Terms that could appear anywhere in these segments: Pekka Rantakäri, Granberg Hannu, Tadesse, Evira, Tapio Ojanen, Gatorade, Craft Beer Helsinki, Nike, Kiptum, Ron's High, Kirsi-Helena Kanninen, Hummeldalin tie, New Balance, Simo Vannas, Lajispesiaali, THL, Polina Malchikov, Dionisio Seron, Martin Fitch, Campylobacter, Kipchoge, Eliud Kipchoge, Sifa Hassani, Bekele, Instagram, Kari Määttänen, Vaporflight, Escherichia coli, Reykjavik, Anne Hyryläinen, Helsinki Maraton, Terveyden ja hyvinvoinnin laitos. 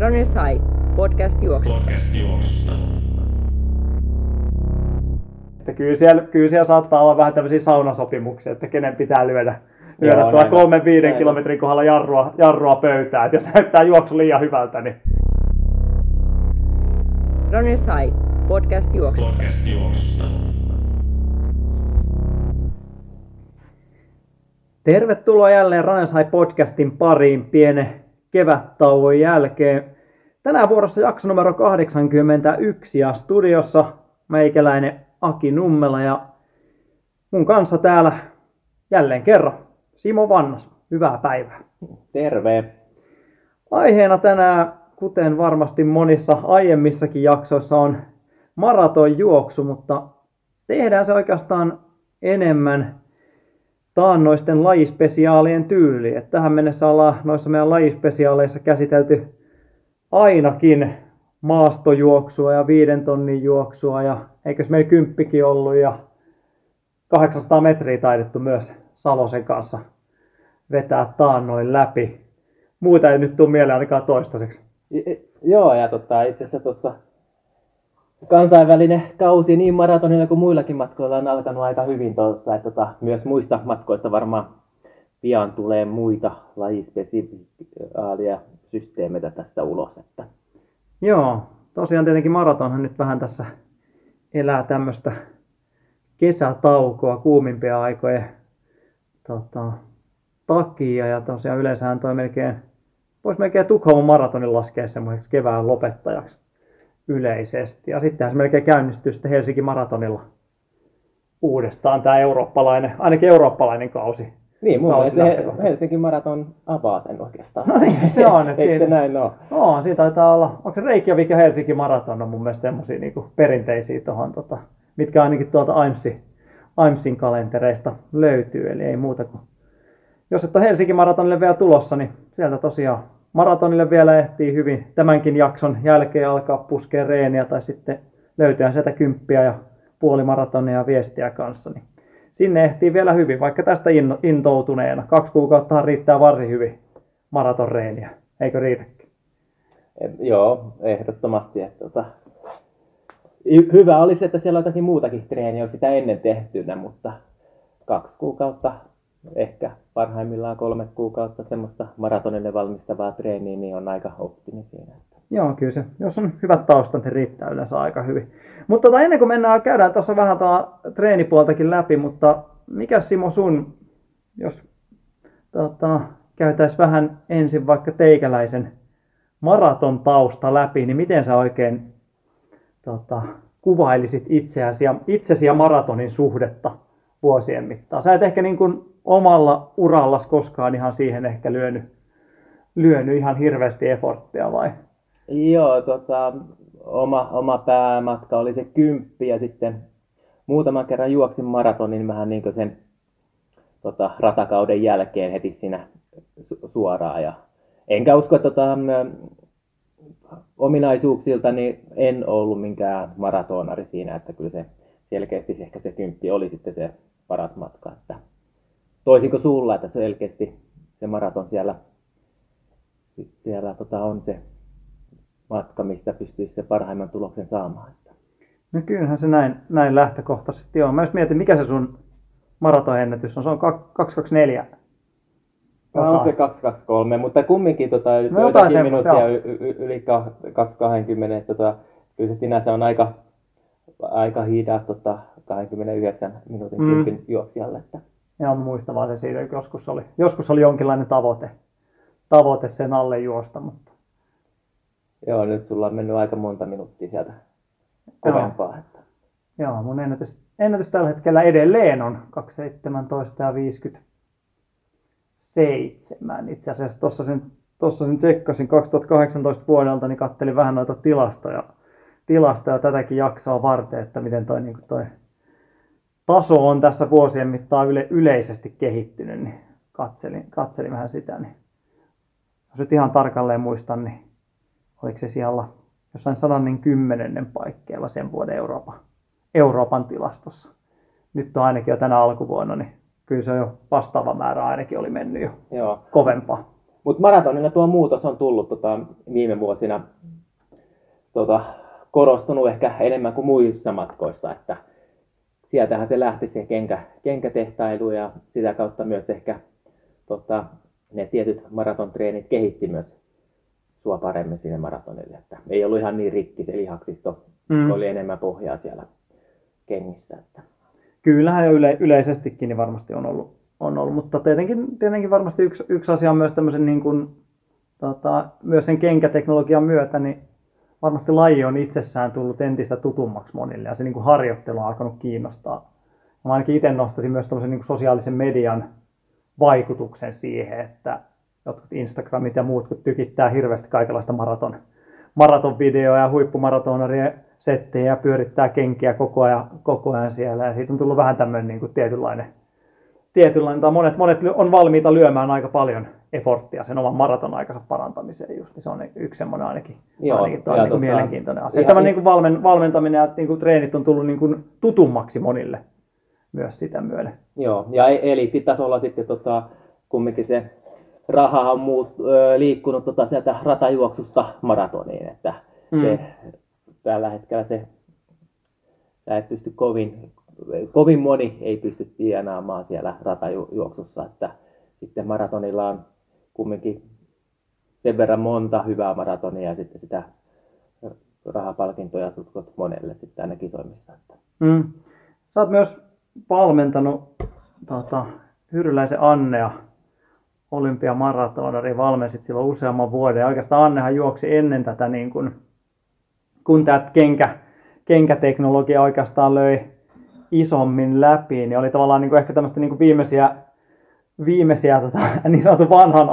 Ron's High, podcast juoksusta. Kyllä siellä saattaa olla vähän tämmöisiä saunasopimuksia, että kenen pitää lyödä tuolla 3-5 kilometrin kohdalla jarrua pöytään, että jos näyttää juoksu liian hyvältä, niin... Ron's High, podcast juoksusta. Tervetuloa jälleen Ron's High podcastin pariin pienen kevättauon jälkeen. Tänään vuorossa jakso numero 81 ja studiossa meikäläinen Aki Nummela ja mun kanssa täällä jälleen kerran Simo Vannas. Hyvää päivää. Terve. Aiheena tänään, kuten varmasti monissa aiemmissakin jaksoissa, on maratonjuoksu, mutta tehdään se oikeastaan enemmän taannoisten lajispesiaalien tyyli. Et tähän mennessä ollaan noissa meidän lajispesiaaleissa käsitelty ainakin maastojuoksua ja 5 tonnin juoksua ja eikös meillä 10 ollut ja 800 metriä taidettu myös Salosen kanssa vetää taannoin läpi. Muuta ei nyt tule mieleen ainakaan toistaiseksi. Joo, ja itse asiassa tuossa kansainvälinen kausi niin maratonilla kuin muillakin matkoilla on alkanut aika hyvin tuossa. Että myös muista matkoista varmaan pian tulee muita lajispesiaaleja systeemeitä tästä ulos. Että. Joo, tosiaan tietenkin maratonhan nyt vähän tässä elää tämmöistä kesätaukoa kuumimpia aikojen takia. Ja tosiaan yleensähän toi melkein Tukholman maratonin laskea semmoiseksi kevään lopettajaksi yleisesti. Ja sittenhän se melkein käynnistyy sitten Helsinki maratonilla uudestaan tämä eurooppalainen, ainakin eurooppalainen kausi. Niin, mun mielestä Helsinki maraton avaa sen oikeastaan. No niin, se on. Eikö se näin ole? No, siinä taitaa olla. Onko se Reykjavik ja Helsinki maraton on mun mielestä semmoisia niin perinteisiä tuohon, mitkä ainakin tuolta IMSIn kalentereista löytyy. Eli ei muuta kuin, jos et ole Helsinki maratonille vielä tulossa, niin sieltä tosiaan maratonille vielä ehtii hyvin. Tämänkin jakson jälkeen alkaa puskea reeniä tai sitten löytää sieltä 10 ja puolimaratonia ja viestiä kanssa. Niin sinne ehtii vielä hyvin, vaikka tästä intoutuneena. 2 kuukautta riittää varsin hyvin maratonreeniä, eikö riitäkin? Joo, ehdottomasti. Että hyvä olisi, että siellä on jotakin muutakin treeniä, on sitä ennen tehtynä, mutta 2 kuukautta, ehkä parhaimmillaan 3 kuukautta semmoista maratonille valmistavaa treeniä, niin on aika optimi siinä. Joo, kyllä se. Jos on hyvät taustat, niin riittää yleensä aika hyvin. Mutta ennen kuin mennään, käydään tuossa vähän treenipuoltakin läpi, mutta mikä Simo sun, jos käytäisiin vähän ensin vaikka teikäläisen maraton tausta läpi, niin miten sä oikein kuvailisit itsesi ja maratonin suhdetta vuosien mittaan? Sä et ehkä niin kuin omalla urallas koskaan ihan siihen ehkä lyönyt ihan hirveästi eforttia vai? Joo, oma päämatka oli se 10 ja sitten muutaman kerran juoksin maratonin vähän niin kuin sen ratakauden jälkeen heti siinä suoraan. Ja enkä usko, että ominaisuuksilta niin en ollut minkään maratonari siinä, että kyllä se selkeästi ehkä se 10 oli sitten se paras matka. Että toisinko sulla, että selkeästi se maraton siellä on se matka, mistä pystyisi se parhaimman tuloksen saamaan. No kyllähän se näin lähtökohtaisesti on. Mä just mietin, mikä se sun maratonennätys on. Se on 224. On se 223, mutta kumminkin joitakin minuuttia yli 220. Kyllä se sinänsä on aika hidas 29 minuutin kymppin juoksijalle. Ja on muistavaa se siitä, että joskus oli jonkinlainen tavoite sen alle juosta, mutta... Joo, nyt sulla on mennyt aika monta minuuttia sieltä kovempaa. Että... Joo, mun ennätys tällä hetkellä edelleen on 2:17:57. Itse asiassa tuossa sen tsekkasin 2018 vuodelta, niin kattelin vähän noita tilastoja tätäkin jaksoa varten, että miten toi, niin toi taso on tässä vuosien mittaan yleisesti kehittynyt, niin katselin vähän sitä. Niin. Jos nyt ihan tarkalleen muistan, niin oliko se siellä jossain 110. paikkeilla sen vuoden Euroopan tilastossa. Nyt on ainakin jo tänä alkuvuonna, niin kyllä se on jo vastaava määrä ainakin oli mennyt jo. Joo. Kovempaa. Mutta maratonilla tuo muutos on tullut viime vuosina korostunut ehkä enemmän kuin muissa matkoissa, että sieltähän se lähti siihen kenkätehtailuun ja sitä kautta myös ehkä ne tietyt maratontreenit kehitti myös sua paremmin sinne maratonille, että ei ollut ihan niin rikki se lihaksisto, oli enemmän pohjaa siellä kengissä. Että. Kyllähän jo yleisestikin niin varmasti on ollut, mutta tietenkin varmasti yksi asia on myös tämmöisen niin kuin, myös sen kenkäteknologian myötä, niin varmasti laji on itsessään tullut entistä tutummaksi monille ja se niin kuin harjoittelu on alkanut kiinnostaa. Mä ainakin itse nostaisin myös tämmöisen niin kuin sosiaalisen median vaikutuksen siihen, että jotkut Instagramit ja muut kun tykittää hirveästi kaikenlaista maratonvideoja ja huippumaratonaria settejä ja pyörittää kenkiä koko ajan siellä ja siitä on tullut vähän tämmöinen niin kuin tietynlainen tai monet on valmiita lyömään aika paljon eforttia sen oman maratonaikansa parantamiseen just, niin se on yksi semmoinen ainakin tuo niin mielenkiintoinen asia. Tämä niin kuin valmentaminen ja niin kuin treenit on tullut niin kuin tutummaksi monille myös sitä myöden. Joo, ja eliittitasolla sitten kumminkin se raha on liikkunut sieltä ratajuoksusta maratoniin, että se, tällä hetkellä se ei pysty kovin moni ei pysty tienaamaan siellä ratajuoksussa, että sitten maratonilla on kumminkin sen verran monta hyvää maratonia ja sitten sitä rahapalkintoja sutkot monelle sitten aina kisoimissa. Sä oot myös valmentanut Hyryläisen Annea, olympiamaratonari, valmensit silloin useamman vuoden. Oikeastaan Annehan juoksi ennen tätä niin kun tämä kenkäteknologia oikeastaan löi isommin läpi, niin oli tavallaan niin kuin ehkä tämmöistä niin kuin viimeisiä niin sanotun vanhan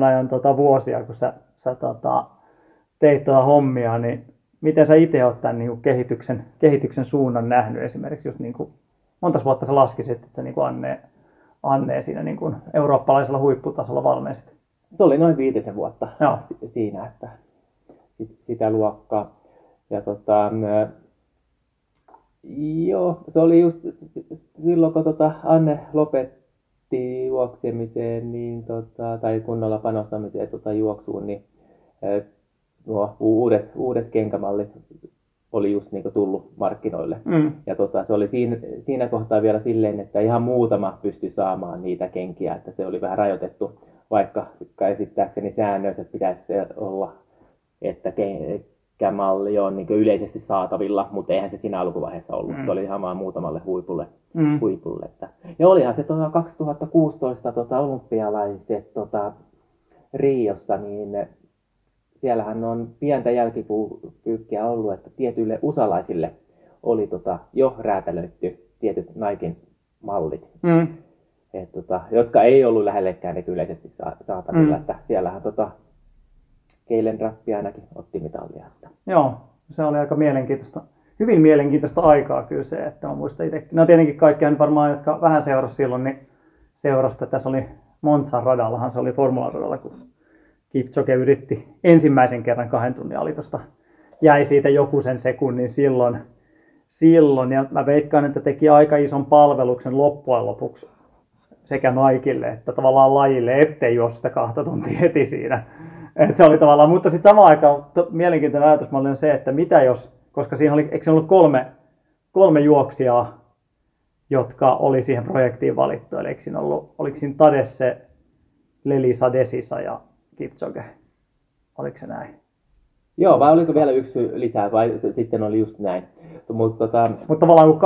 ajan vuosia, kun sä teit hommia, niin miten sä itse oot tämän niin kuin kehityksen suunnan nähnyt esimerkiksi just niin kuin monta vuotta sä laskisit, että niin kuin Annea siinä niin kuin eurooppalaisella huipputasolla valmensit? Se oli noin 5 vuotta siinä, että sitä luokkaa. Ja joo, se oli just silloin, kun Anne lopetti juoksemiseen niin, tai kunnolla panostamiseen juoksuun, niin nuo uudet kenkämallit oli just niin kuin tullut markkinoille. Ja se oli siinä kohtaa vielä silleen, että ihan muutama pystyi saamaan niitä kenkiä, että se oli vähän rajoitettu, vaikka esittääkseni säännöissä pitäisi olla, että kenkämalli on niin yleisesti saatavilla, mutta eihän se siinä alkuvaiheessa ollut. Se oli ihan vaan muutamalle huipulle että. Ja olihan se 2016 olympialaiset Riossa, niin siellähän on pientä jälkipyykkiä ollut, että tietyille usalaisille oli jo räätälöitty tietyt Niken mallit, jotka ei ollut lähellekään ne yleisesti saatavilla. Että siellähän Keilen Rappi ainakin otti mitallia. Joo, se oli aika mielenkiintoista. Hyvin mielenkiintoista aikaa kyllä se, että mä muistan itsekin. No tietenkin kaikkiaan varmaan, jotka vähän seurasi silloin, niin seurasta. Tässä oli Monzan radallahan, se oli formularadalla, kun Kipchoge yritti ensimmäisen kerran 2 tunnin alitusta. Jäi siitä joku sen sekunnin silloin. Ja mä veikkaan, että teki aika ison palveluksen loppujen lopuksi sekä Nikelle että tavallaan lajille, ettei juo sitä 2 tuntia heti siinä. Se oli tavallaan, mutta sitten samaan aikaan mielenkiintoinen ajatusmalli on se, että mitä jos, koska siinä oli, eikö siinä ollut kolme juoksijaa, jotka oli siihen projektiin valittu, eli oliko siinä Tadesse, Lelisa Desisa ja Kipchoge, oliko se näin? Joo, vai oliko vielä yksi lisää, vai sitten oli just näin. Mutta tavallaan kun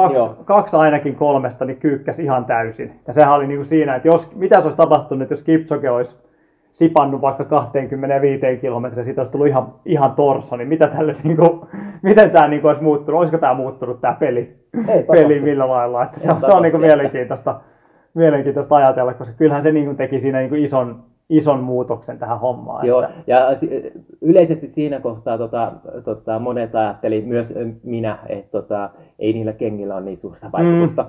kaksi ainakin 3 niin kyykkäsi ihan täysin, ja sehän oli niin kuin siinä, että mitä se olisi tapahtunut, jos Kipchoge olisi sipannut vaikka 25 kilometriä, siitä olisi tullut ihan torso, niin miten tämä niin olisi muuttunut? Olisiko tämä muuttunut tämä peli millä lailla? Että se on niin mielenkiintoista ajatella, koska kyllähän se niin kuin teki siinä niin kuin ison muutoksen tähän hommaan. Joo, että. Ja yleisesti siinä kohtaa monet ajatteli, myös minä, että ei niillä kengillä ole niin suurta vaikutusta.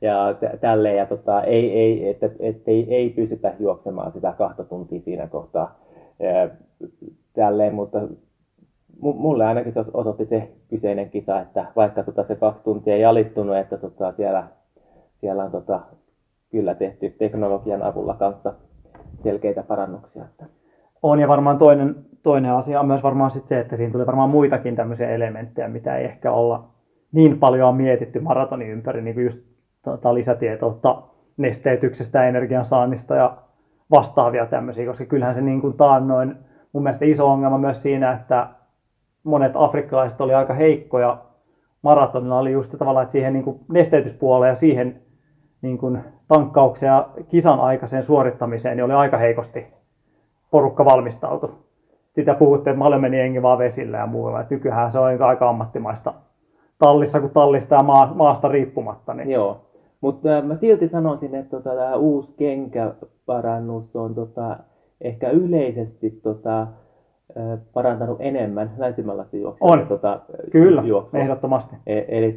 Ja tälleen, ja ei pystytä juoksemaan sitä 2 tuntia siinä kohtaa tälleen, mutta mulle ainakin osoitti se kyseinen kisa, että vaikka se 2 tuntia ei alittunut, että siellä on kyllä tehty teknologian avulla kanssa selkeitä parannuksia. On, ja varmaan toinen asia on myös varmaan sit se, että siinä tuli varmaan muitakin tämmöisiä elementtejä, mitä ei ehkä olla niin paljon mietitty maratonin ympäri, niin kuin just lisätietoutta nesteytyksestä, energiansaannista ja vastaavia tämmöisiä, koska kyllähän se niin kuin taannoin mun mielestä iso ongelma myös siinä, että monet afrikkalaiset oli aika heikkoja maratonilla, oli just tavallaan, että siihen niin kuin nesteytyspuoleen ja siihen niin kuin tankkaukseen ja kisan aikaiseen suorittamiseen niin oli aika heikosti porukka valmistautui. Sitä puhuttiin, että paljon meni jengi vaan vesillä ja muulla, että nykyään se on aika ammattimaista tallissa kuin tallista ja maasta riippumatta. Niin. Joo, mutta mä silti sanoisin, että tämä uusi kenkäparannus on ehkä yleisesti parantanut enemmän länsimaalaisia juoksijoita. On, kyllä, juoksua. Ehdottomasti. Eli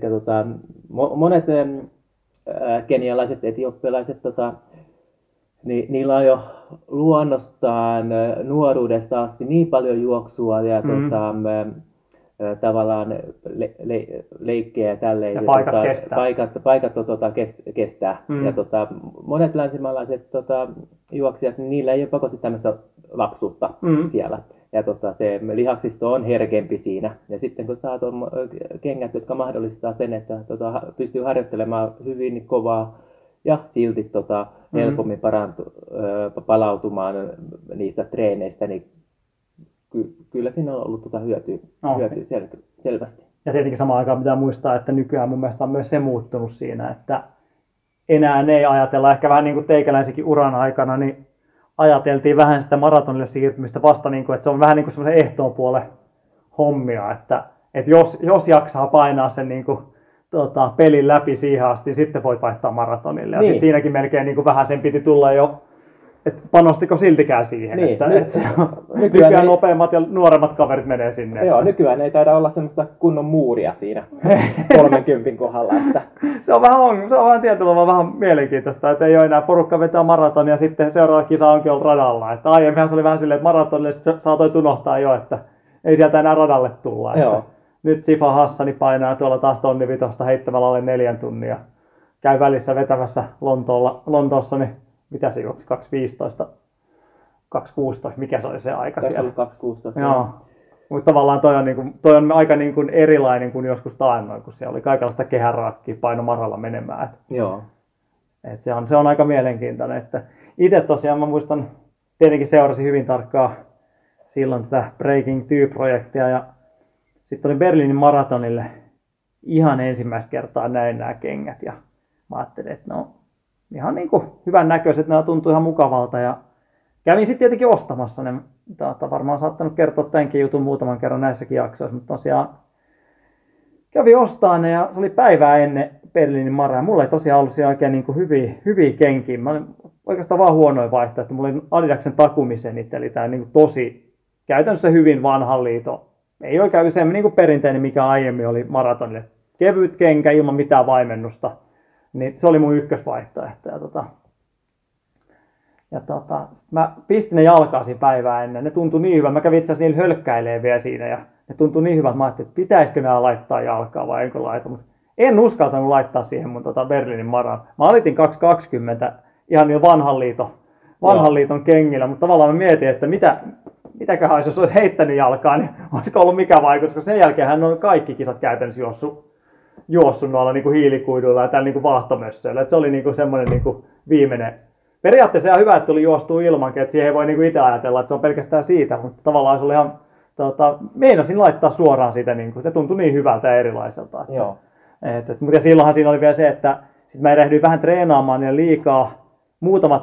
monet kenialaiset, etioppilaiset, niillä on jo luonnostaan nuoruudesta asti niin paljon juoksua ja tavallaan leikkejä ja tälleen. Ja paikat kestää. Ja monet länsimaalaiset juoksijat, niin niillä ei ole pakosti tämmöistä lapsuutta siellä. Ja se lihaksisto on herkempi siinä. Ja sitten kun saa kengät, jotka mahdollistaa sen, että pystyy harjoittelemaan hyvin kovaa ja silti helpommin palautumaan niistä treeneistä, niin kyllä siinä on ollut hyötyä selvästi. Ja tietenkin samaan aikaan pitää muistaa, että nykyään mun mielestä on myös se muuttunut siinä, että enää ei ajatella, ehkä vähän niin kuin teikäläisenkin uran aikana, niin ajateltiin vähän sitä maratonille siirtymistä vasta, niin kuin, että se on vähän niin kuin semmoisen ehtoon puolen hommia, että jos jaksaa painaa sen niin kuin, pelin läpi siihen asti, niin sitten voit vaihtaa maratonille. Ja niin. Sit siinäkin melkein niin kuin vähän sen piti tulla jo, että panostiko siltikään siihen, niin, että nykyään nopeammat ja nuoremmat kaverit menee sinne. Joo, nykyään ei taida olla semmoista kunnon muuria siinä 30 kohdalla. Että. Se on vähän tietyllä vähän mielenkiintoista, että ei ole enää porukka vetää maratonia ja sitten seuraava kisa onkin ollut radalla. Että aiemminhan se oli vähän silleen, että maratonille saatoi unohtaa jo, että ei sieltä enää radalle tulla. Että nyt Sifa Hassani painaa tuolla taas 1:05 heittämällä alle 4 tuntia. Käy välissä vetämässä Lontoossa, niin mitä se juoksi? 2:15, 2:16, mikä se oli se aika siellä? 2:16. Joo. Mutta tavallaan toi on aika niin kuin erilainen kuin joskus taannoin, kun siellä oli kaikenlaista kehäraakkia paino maralla menemään. Joo. Et se on aika mielenkiintoinen. Että itse tosiaan mä muistan, tietenkin seurasin hyvin tarkkaan silloin tätä Breaking 2-projektia ja sitten oli Berliinin maratonille ihan ensimmäistä kertaa näin nämä kengät ja mä ajattelin, että no ihan niin kuin hyvän näköiset, nämä tuntuu ihan mukavalta ja kävin sitten tietenkin ostamassa ne. Varmaan saattanut kertoa tämänkin jutun muutaman kerran näissäkin jaksoissa, mutta tosiaan kävin ostamaan ne ja se oli päivää ennen Berliinin maraa. Mulla ei tosiaan ollut siellä oikein niin hyviä kenkiä. Mä olin oikeastaan vaan huonoin vaihtoehto. Mulla oli Adidaksen takumisenit, eli tämä niin tosi käytännössä hyvin vanhan liito. Ei oikein se niin kuin perinteinen, mikä aiemmin oli maratonille. Kevyt kenkä ilman mitään vaimennusta. Niin se oli mun ykkösvaihtoehto. Ja mä pistin ne jalkaasi päivää ennen. Ne tuntui niin hyvältä. Mä kävin itse asiassa niillä hölkkäilee vielä siinä. Ja ne tuntui niin hyvältä. Mä ajattelin, että pitäisikö nämä laittaa jalkaa vai enkö laita. Mut en uskaltanut laittaa siihen mun Berliinin maraan. Mä alitin 2:20 ihan niillä vanhan liiton kengillä. Mutta tavallaan mä mietin, että mitäköhän jos olisi heittänyt jalkaa, niin olisiko ollut mikä vaikutus. Koska sen jälkeen hän on kaikki kisat käytännössä juossut noilla niinku hiilikuiduilla ja tällä niinku vaahtomössöillä. Et se oli niinku semmoinen niinku viimeinen. Periaatteessa ihan hyvä, että tuli juostua ilmankin, että siihen ei voi niinku itse ajatella, että se on pelkästään siitä, mutta tavallaan se oli ihan, meinasin laittaa suoraan siitä, niinku, se tuntui niin hyvältä ja erilaiselta. Että, joo. Ja silloinhan siinä oli vielä se, että sit mä erehdyin vähän treenaamaan ja liikaa, muutamat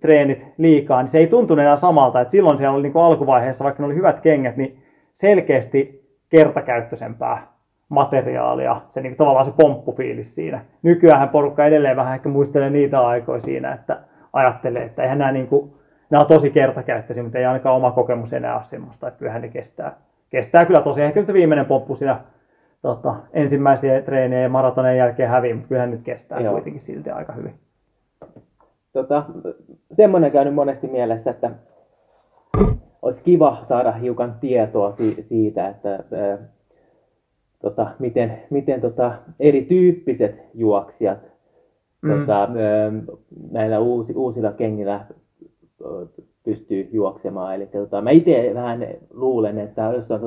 treenit liikaa, niin se ei tuntunut enää samalta. Et silloin siellä oli niinku alkuvaiheessa, vaikka ne oli hyvät kengät, niin selkeästi kertakäyttöisempää materiaalia, se niin tavallaan se pomppufiilis siinä. Nykyään porukka edelleen vähän ehkä muistelee niitä aikoja siinä, että ajattelee, että eihän nämä, niin kuin, nämä on tosi kertakäyttöisiä, mutta ei ainakaan oma kokemus enää ole semmoista, että kyllähän ne kestää kyllä tosi. Ehkä nyt se viimeinen pomppu siinä ensimmäisiä treenejä ja maratonin jälkeen häviää, mutta kyllähän nyt kestää kuitenkin silti aika hyvin. Semmoinen käynyt monesti mielessä, että olisi kiva saada hiukan tietoa siitä, että miten erityyppiset juoksijat näillä uusilla kengillä pystyy juoksemaan. Eli mä itse vähän luulen, että jos on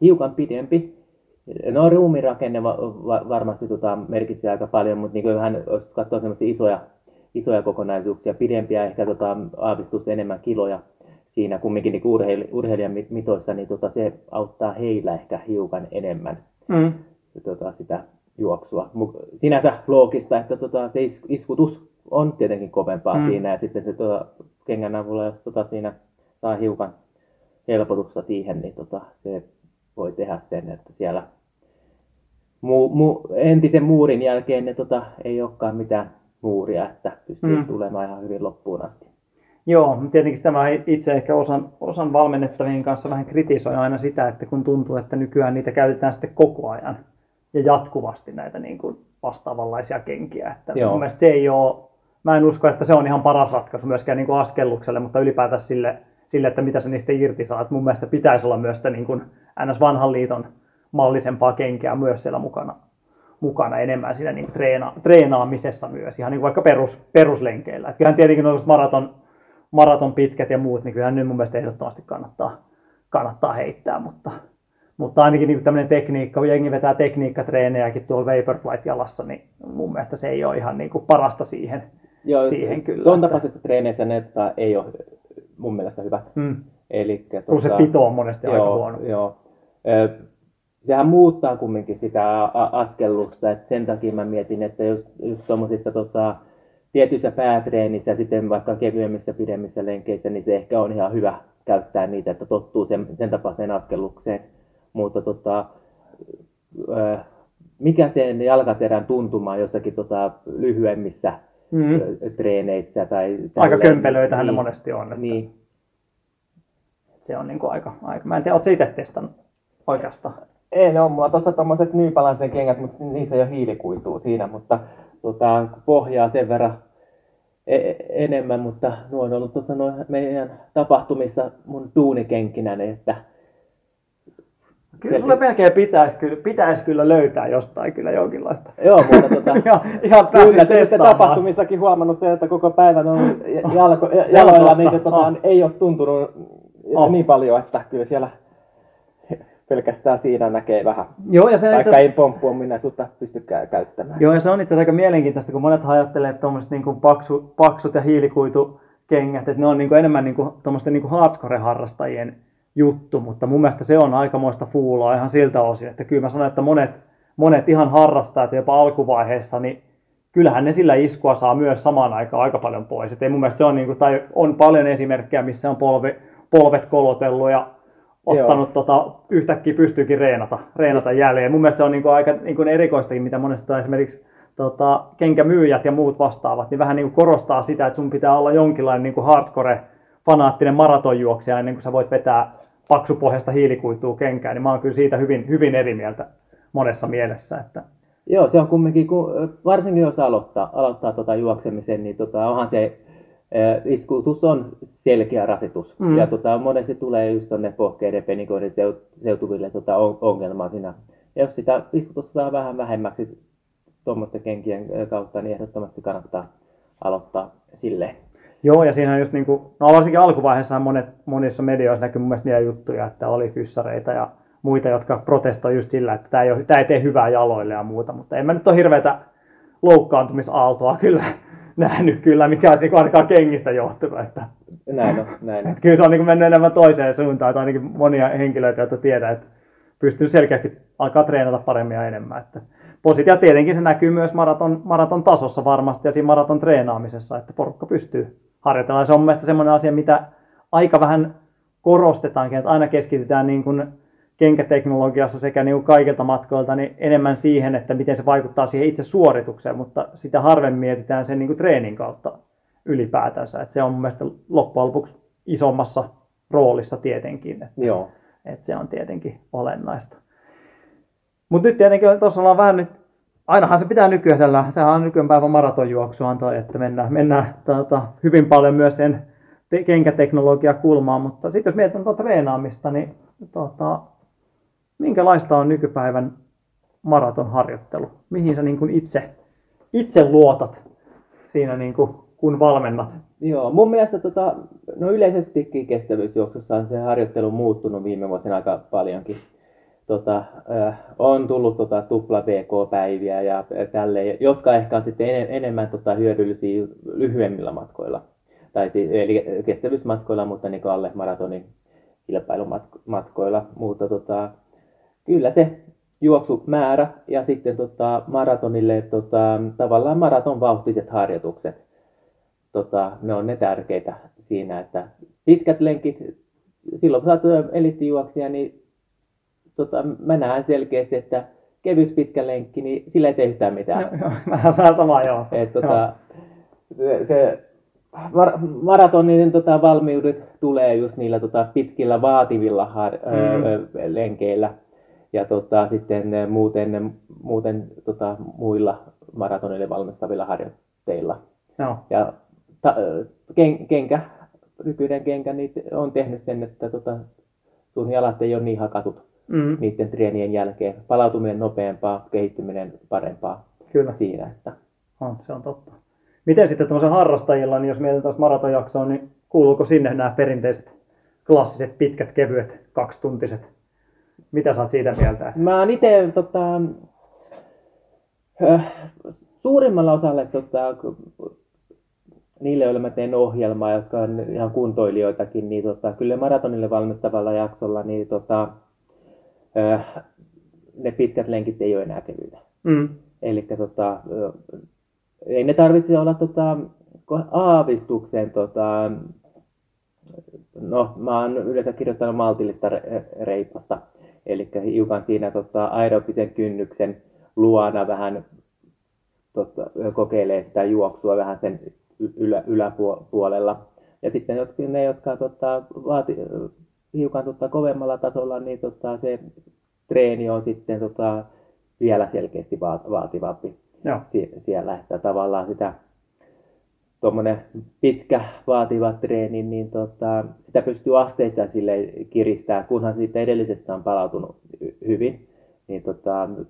hiukan pidempi, no ruumirakenne varmasti merkitsee aika paljon, mutta niin vähän, jos katsoo semmoisia isoja kokonaisuuksia, pidempiä ehkä aavistus enemmän kiloja siinä kumminkin niin urheilijan mitoissa, niin se auttaa heillä ehkä hiukan enemmän sitä juoksua. Sinänsä loogista, että se iskutus on tietenkin kovempaa siinä, ja sitten se kengän avulla, jos siinä saa hiukan helpotusta siihen, niin se voi tehdä sen, että siellä entisen muurin jälkeen ne ei olekaan mitään muuria, että pystyy tulemaan ihan hyvin loppuun asti. Joo, tietenkin tämä itse ehkä osan valmennettavien kanssa vähän kritisoi aina sitä, että kun tuntuu, että nykyään niitä käytetään sitten koko ajan ja jatkuvasti näitä niin kuin vastaavanlaisia kenkiä. Että mun mielestä se ei ole, mä en usko, että se on ihan paras ratkaisu myöskään niin kuin askellukselle, mutta ylipäätään sille, että mitä sä niistä irti saat. Mun mielestä pitäisi olla myös sitä niin kuin NS vanhan liiton mallisempaa kenkeä myös siellä mukana enemmän siinä niin treenaamisessa myös, ihan niin kuin vaikka peruslenkeillä. Että kyllähän tietenkin noin maraton pitkät ja muut, niin kyllähän nyt mun mielestä ehdottomasti kannattaa heittää, mutta ainakin niin tämmöinen tekniikka, kun jengi vetää tekniikkatreenejäkin tuolla Vaporflight-jalassa, niin mun mielestä se ei ole ihan niin kuin parasta siihen kyllä. Tuon tapaisessa treeneissä ne ei ole mun mielestä hyvät. Elikkä, kun se pito on monesti aika huono. Joo. Sehän muuttaa kumminkin sitä askellusta, että sen takia mä mietin, että jos tuommoisissa tietyissä päätreenissä ja sitten vaikka kevyemmissä, pidemmissä lenkeissä, niin se ehkä on ihan hyvä käyttää niitä, että tottuu sen tapaiseen askellukseen. Mutta mikä sen jalkaterän tuntuma jossakin lyhyemmissä treeneissä tai tälleen. Aika kömpelöitähän ne monesti on. Että niin. Se on niin kuin aika. Mä en tiedä, ootko sä itse testannut oikeastaan? Ei, ne on mulla tuossa tommoset New Balancen kengät, mutta niissä ei ole hiilikuitua siinä, mutta pohjaa sen verran enemmän, mutta nuo on ollut meidän tapahtumissa mun duunikenkinäni, että kyllä sulle melkein pitäisi kyllä löytää jostain kyllä jonkinlaista. Joo, mutta ihan pääsin tapahtumissakin huomannut se, että koko päivän on jaloilla niin ei ole tuntunut niin paljon, että kyllä siellä pelkästään siinä näkee vähän. Joo, ja se vaikka ei pomppua minä sutta pysty käyttämään. Joo, ja se on itse asiassa aika mielenkiintoista, kun monet ajattelee, että tuommoiset niin kuin paksut ja hiilikuitukengät, että ne on niin kuin enemmän niin kuin tuommoisten niin kuin hardcore-harrastajien juttu, mutta mun mielestä se on aikamoista fuulaa ihan siltä osin, että kyllä mä sanon, että monet ihan harrastajat jopa alkuvaiheessa, niin kyllähän ne sillä iskua saa myös samaan aikaan aika paljon pois. Et ei mun mielestä se on, niin kuin, tai on paljon esimerkkejä, missä on polvet kolotellut ja ottanut yhtäkkiä pystyykin reenata jälleen. Mun mielestä se on niin kuin aika niin kuin erikoistakin, mitä monesti esimerkiksi kenkämyyjät ja muut vastaavat, niin vähän niin kuin korostaa sitä, että sun pitää olla jonkinlainen niin kuin hardcore fanaattinen maratonjuoksija ennen kuin sä voit vetää paksupohjasta hiilikuitua kenkään, niin mä oon kyllä siitä hyvin, hyvin eri mieltä monessa mielessä. Että joo, se on kumminkin, varsinkin jos aloittaa juoksemisen, niin onhan se iskutus on selkeä rasitus. Ja monesti tulee just tonne pohkeiden penikoiden seutuville ongelmaa siinä. Ja jos sitä iskutusta saa vähän vähemmäksi tuommoista kenkien kautta, niin ehdottomasti kannattaa aloittaa silleen. Joo, ja siinä on just niin kuin, no varsinkin alkuvaiheessa monissa medioissa näkyy mun mielestä niitä juttuja, että oli fyssareita ja muita, jotka protestoi just sillä, että tämä ei tee hyvää jaloille ja muuta, mutta en mä nyt ole hirveätä loukkaantumisaaltoa kyllä nähnyt kyllä, mikä on niin kuin ainakaan kengistä johtunut. Että näin on. Kyllä se on niin kuin mennyt enemmän toiseen suuntaan, että ainakin monia henkilöitä, joita tiedän, että pystyy selkeästi alkaa treenata paremmin ja enemmän. Että ja tietenkin se näkyy myös maraton tasossa varmasti ja siinä maraton treenaamisessa, että porukka pystyy harjoitellaan. Se on mielestäni semmoinen asia, mitä aika vähän korostetaankin, että aina keskitytään niin kuin kenkäteknologiassa sekä niin kuin kaikilta matkoilta niin enemmän siihen, että miten se vaikuttaa siihen itse suoritukseen, mutta sitä harvemmin mietitään sen niin kuin treenin kautta ylipäätänsä. Että se on mun mielestä loppujen lopuksi isommassa roolissa tietenkin, että se on tietenkin olennaista. Mutta nyt tietenkin tuossa ollaan vähän nyt, ainahan se pitää nykyisellä, sehän on nykyään päivän maratonjuoksua antaa, että mennään hyvin paljon myös sen kenkäteknologiakulmaan, mutta sitten jos mietitään treenaamista, niin minkälaista on nykypäivän maratonharjoittelu? Mihin sä niin kun itse luotat siinä, niin kun valmennat Joo, mun mielestä no yleisestikin kestävyysjuoksussa on se harjoittelu muuttunut viime vuosina aika paljonkin. On tullut tupla VK-päiviä ja tälleen, jotka ehkä on sitten enemmän hyödyllisiä lyhyemmillä matkoilla. Eli kestävyysmatkoilla, mutta niin alle maratonin kilpailumatkoilla. Mutta kyllä se juoksumäärä ja sitten maratonille tavallaan maratonvauhtiset harjoitukset. Ne on ne tärkeitä siinä, että pitkät lenkit, silloin kun saat eliittijuoksia, niin mä näen selkeästi, että kevyt pitkä lenkki, niin sillä ei tee yhtään mitään. Vähän sama, joo. Se maratonin valmiudet tulee just niillä pitkillä vaativilla lenkeillä ja sitten muuten muilla maratonille valmistavilla harjoitteilla. No. Ja nykyinen kenkä niin on tehnyt sen, että sun jalat ei ole niin hakatut niiden treenien jälkeen. Palautuminen nopeampaa, kehittyminen parempaa. Kyllä. Siinä. Että. Se on totta. Miten sitten tuollaisen harrastajilla, niin jos mietitään maratonjaksoa, niin kuuluuko sinne nämä perinteiset klassiset, pitkät, kevyet, kaksituntiset? Mitä sä oot siitä mieltä? Mä oon itse suurimmalla osalla niille, joille mä teen ohjelmaa, jotka on ihan kuntoilijoitakin, niin kyllä maratonille valmistavalla jaksolla niin ne pitkät lenkit ei ole enää kevyitä. Elikkä ei ne tarvitse olla aavistuksen no mä oon yleensä kirjoittanut maltillista reipasta, elikkä hiukan siinä aerobisen kynnyksen luona vähän kokeilee sitä juoksua vähän sen yläpuolella. Ja sitten ne, jotka hiukan kovemmalla tasolla, niin se treeni on sitten vielä selkeästi vaativampi. Joo. Siellä, että tavallaan sitä tuommoinen pitkä vaativa treeni, niin sitä pystyy asteittain silleen kiristää, kunhan siitä edellisestä on palautunut hyvin. Niin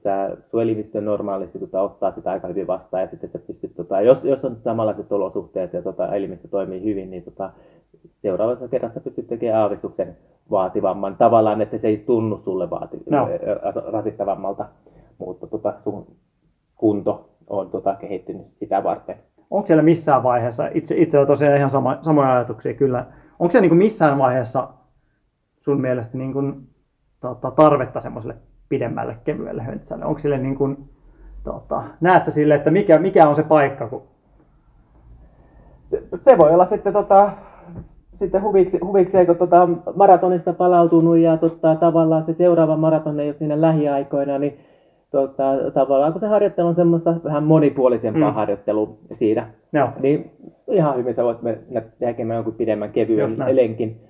tämä suojelimistö normaalisti ottaa sitä aika hyvin vastaan ja sitten se pystyt, jos on samanlaiset olosuhteet ja elimistö toimii hyvin, niin seuraavassa kerrassa pystyt tekemään aavistuksen vaativamman tavallaan, että se ei tunnu sulle rasittavammalta, mutta sun kunto on kehittynyt sitä varten. Onko siellä missään vaiheessa, itse on tosiaan ihan samoja ajatuksia kyllä, onko siellä niin missään vaiheessa sun mielestä niin kuin, tarvetta semmoiselle pidemmälle kevyelle höntsälle? Onko sille niin kuin, näet sä sille, että mikä on se paikka? Kun... Se voi olla sitten, sitten huvikseen, kun maratonista palautunut ja tavallaan se seuraava maraton ei ole siinä lähiaikoina, niin tavallaan kun se harjoittelu on semmoista vähän monipuolisempaa harjoittelua siinä, no, niin ihan hyvin sä voit mennä tekemään jonkun pidemmän kevyen lenkin.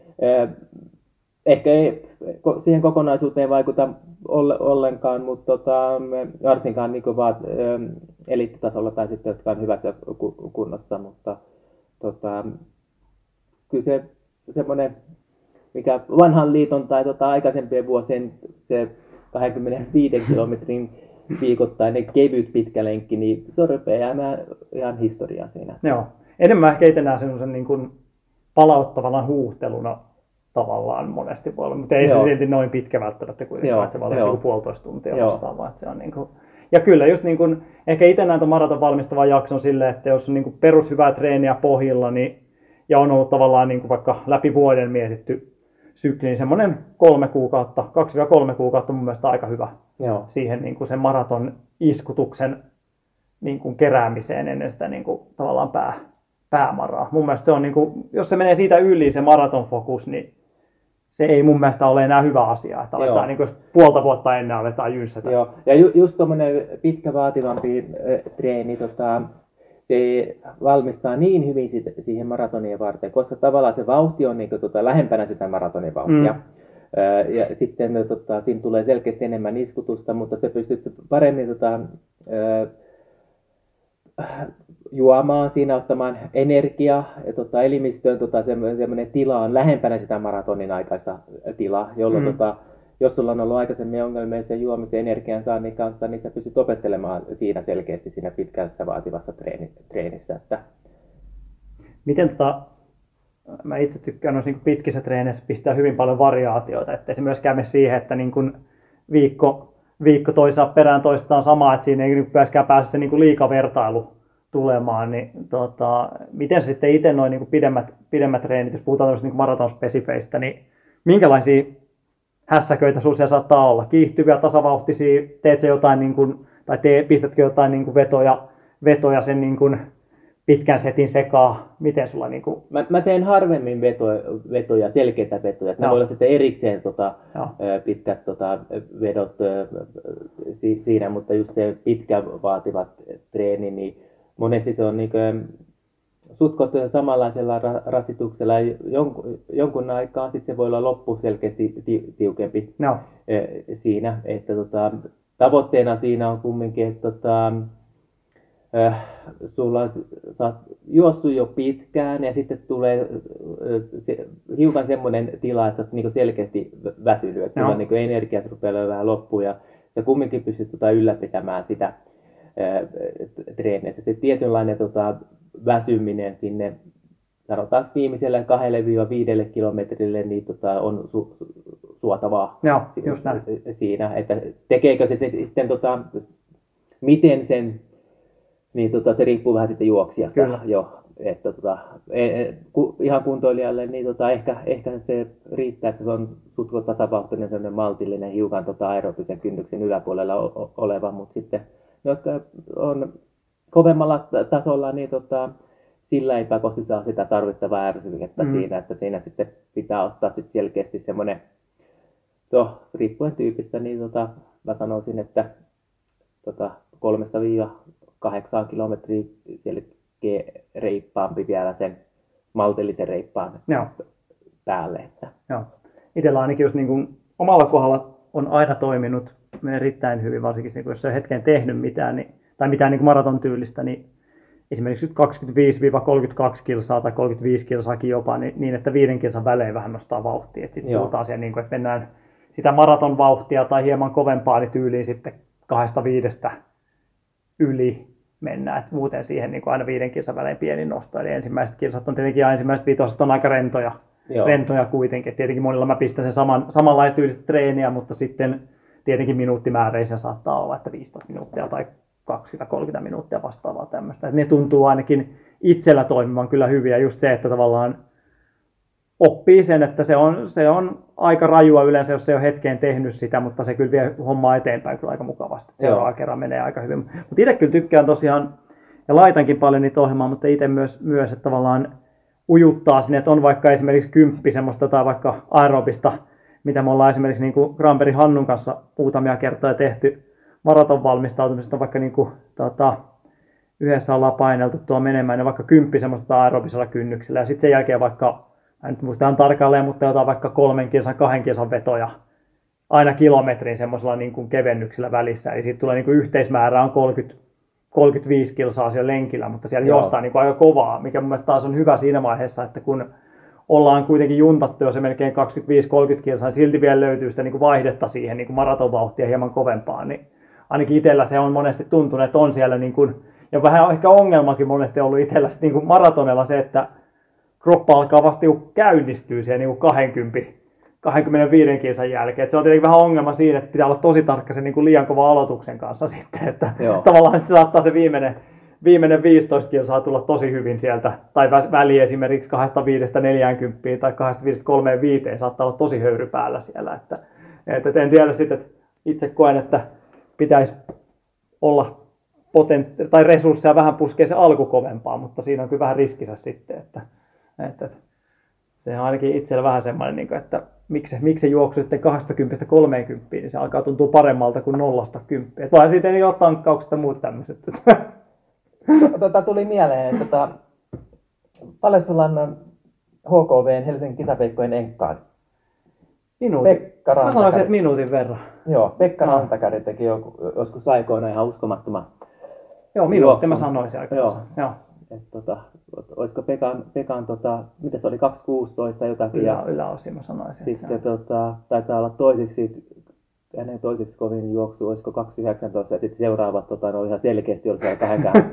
Ehkä ei siihen kokonaisuuteen vaikuta ollenkaan, mutta varsinkaan niin eliittitasolla tai sitten jotka on hyvässä kunnossa, mutta kyllä se semmoinen, mikä vanhan liiton tai aikaisempien vuosien se 25 kilometrin viikoittainen kevyt pitkä lenkki, niin se rupeaa jäämään ihan historiaa siinä. Joo. Enemmän ehkä itse näen semmoisen niin kuin palauttavana huuhteluna. Tavallaan monesti voi olla, mutta ei se silti noin pitkä välttämättä kuitenkaan, että se voi olla 1,5 tuntia vastaavaa. Se on niin kuin... Ja kyllä just niin kuin, ehkä itse näen tuon maraton valmistavan jakson silleen, että jos on niin kuin perushyvää treeniä pohjilla niin, ja on ollut tavallaan niin kuin vaikka läpi vuoden mietitty sykli, niin semmoinen 3 kuukautta, 2-3 kuukautta mun mielestä aika hyvä siihen niin kuin sen maraton iskutuksen niin kuin keräämiseen ennen sitä niin kuin tavallaan päämaraa. Mun mielestä se on niin kuin, jos se menee siitä yli se maratonfokus, niin se ei mun mielestä ole enää hyvä asia, että aletaan niin kuin, jos puolta vuotta ennen aletaan jyssätä. Joo, ja just tuommoinen pitkä vaativampi treeni se valmistaa niin hyvin siihen maratonien varten, koska tavallaan se vauhti on niin kuin, lähempänä sitä maratonin vauhtia. Ja sitten siinä tulee selkeästi enemmän iskutusta, mutta se pystyy paremmin juomaan siinä, ottamaan energiaa ja elimistöön semmoinen tila on lähempänä sitä maratonin aikaista tilaa, jolloin jos sulla on ollut aikaisemmin ongelmia sen juomisen energian saannin kanssa, niin sä pystyt opettelemaan siinä selkeästi siinä pitkässä vaativassa treenissä. Että... Miten mä itse tykkään noissa niin pitkissä treeneissä pistää hyvin paljon variaatioita, ettei se myöskään mene siihen, että niin kuin viikko toisaan perään toistaan samaa, että siinä ei niin myöskään pääse se niin liikavertailu tulemaan. Niin, miten sitten itse noin niin pidemmät treenit, jos puhutaan tämmöisistä niin maratonspesifeistä, niin minkälaisia hässäköitä sinulla siellä saattaa olla? Kiihtyviä, tasavauhtisia, teetkö jotain, niin kuin, tai pistätkö jotain niin kuin vetoja sen niin kuin pitkän setin sekaa? Miten sulla niin kuin... Mä teen harvemmin vetoja, selkeitä vetoja. Ne voi olla sitten erikseen pitkät vedot siinä, mutta just se pitkä vaativat treeni, niin monesti se on niin kuin sutkot samanlaisella rasituksella jonkun aikaa, sitten se voi olla loppu selkeästi tiukempi siinä. Että tavoitteena siinä on kumminkin, että sulla saat juossut jo pitkään ja sitten tulee hiukan semmoinen tila, että olet niin selkeästi väsynyt, että sulla niin energiat rupeaa vähän loppuun ja kumminkin pystyt ylläpitämään sitä treeniä. Se tietynlainen väsyminen sinne, sanotaan viimeiselle 2-5 kilometrille, niin on suotavaa. Joo, just näin. Siinä, että tekeekö se sitten, miten sen, niin se riippuu vähän sitten juoksijasta. Kyllä. Jo, että ihan kuntoilijalle niin ehkä se riittää, että se on sutko tasavauhtinen, sellainen maltillinen, hiukan aerobisen kynnyksen yläpuolella oleva, mutta sitten jotka on kovemmalla tasolla, niin sillä ei pakosti saa sitä tarvittavaa ärsykettä siinä, että siinä sitten pitää ottaa sit selkeästi semmoinen, riippuen tyypistä, niin mä sanoisin, että 3-8 kilometriä selkeä reippaampi vielä sen maltillisen reippaan päälle. Että. Joo. Itsellä ainakin just niin kuin omalla kohdalla on aina toiminut erittäin hyvin, varsinkin jos ei hetken tehnyt mitään, niin, tai mitään niin kuin maraton tyylistä, niin esimerkiksi 25-32 kilsaa tai 35 kilsaakin jopa, niin että 5 kilsan välein vähän nostaa vauhtia. Sitten puhutaan siihen, niin kuin, että mennään sitä maraton vauhtia tai hieman kovempaa, niin tyyliin sitten 2-5 yli mennään. Et muuten siihen niin kuin aina 5 kilsan välein pieni nosto. Eli ensimmäiset kilsat on tietenkin ja ensimmäiset viitoset on aika rentoja kuitenkin. Tietenkin monilla mä pistän sen samanlaista tyylistä treeniä, mutta sitten tietenkin minuuttimääreissä saattaa olla, että 15 minuuttia tai 20-30 minuuttia vastaavaa tämmöistä. Et ne tuntuu ainakin itsellä toimivan kyllä hyvin. Ja just se, että tavallaan oppii sen, että se on aika rajua yleensä, jos se ei ole hetkeen tehnyt sitä, mutta se kyllä vie hommaa eteenpäin kyllä aika mukavasti. Seuraava kerran menee aika hyvin. Mutta itse kyllä tykkään tosiaan, ja laitankin paljon niitä ohjelmaa, mutta itse myös että tavallaan ujuttaa sinne, että on vaikka esimerkiksi 10 semmoista tai vaikka aerobista, mitä me ollaan esimerkiksi niin Granberg Hannun kanssa muutamia kertoja tehty maraton valmistautumisesta, vaikka niin kuin, yhdessä ollaan paineltu tuo menemään ja vaikka 10 semmoista aerobisella kynnyksellä ja sitten sen jälkeen vaikka, en nyt muista ihan tarkalleen, mutta jotain vaikka 3-2 kilsan vetoja aina kilometrin semmoisella niin kuin kevennyksillä välissä, eli siitä tulee niin kuin yhteismäärä on 35 kilsaa siellä lenkillä, mutta siellä juostaan niin kuin aika kovaa, mikä mun mielestä taas on hyvä siinä vaiheessa, että kun ollaan kuitenkin juntattu jo se melkein 25-30 kilsaa, niin silti vielä löytyy sitä niin vaihdetta siihen niin maratonvauhtia hieman kovempaa. Niin ainakin itsellä se on monesti tuntunut, että on siellä, niin kuin, ja vähän ehkä ongelmakin monesti ollut itsellä niin maratonella se, että kroppa alkaa vasta käynnistyä siihen niin 20-25 kilsan jälkeen. Et se on tietenkin vähän ongelma siinä, että pitää olla tosi tarkka sen niin liian kovan aloituksen kanssa sitten, että tavallaan se saattaa se viimeinen 15 kilsaa tulla tosi hyvin sieltä, tai väli esimerkiksi 25-40 tai 25-35 saattaa olla tosi höyry päällä siellä. Että en tiedä sitten, että itse koen, että pitäisi olla tai resursseja vähän puskee se alku kovempaa, mutta siinä on kyllä vähän riskissä sitten. Että se on ainakin itsellä vähän semmoinen, että miksi juoksu sitten 20-30, niin se alkaa tuntua paremmalta kuin 0-10. Vaan siitä ei ole tankkauksista muuta tämmöiset. Tuli mieleen, että paljon sulla on HKV:n Helsingin kisapeikkojen enkkaan? Minuutin. Mä sanoisin, että minuutin verran. Joo, Pekka Rantakäri teki joskus aikoina ihan uskomattoman. Joo, minuutin mä sanoisin aikoinaan. Joo. Olisiko Pekan, mitä se oli, 2.16 jotakin? Yläosin mä sanoisin. Sitten taitaa olla toiseksi kovin juoksu, olisiko 2.19, ja sitten seuraavat ihan selkeästi oli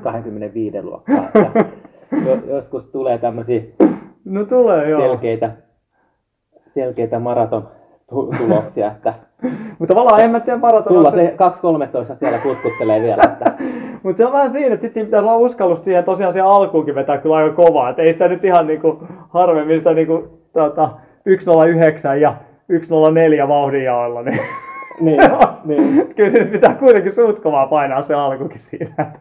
25 luokkaa. joskus tulee tämmöisiä selkeitä maraton tuloksia, että mutta tavallaan en mä tiedä maraton. Sulla se 2.13 siellä kutkuttelee vielä. Että mutta se on vähän siinä, että sit siinä pitää olla uskallusta siihen, tosiaan siihen alkuunkin vetää kyllä aika kovaa. Et ei sitä nyt ihan niinku harvemmin sitä niinku 1.09 ja 1.04 vauhdinjaoilla. Niin. Kyllä se pitää kuitenkin suut kovaa painaa se alkukin siinä.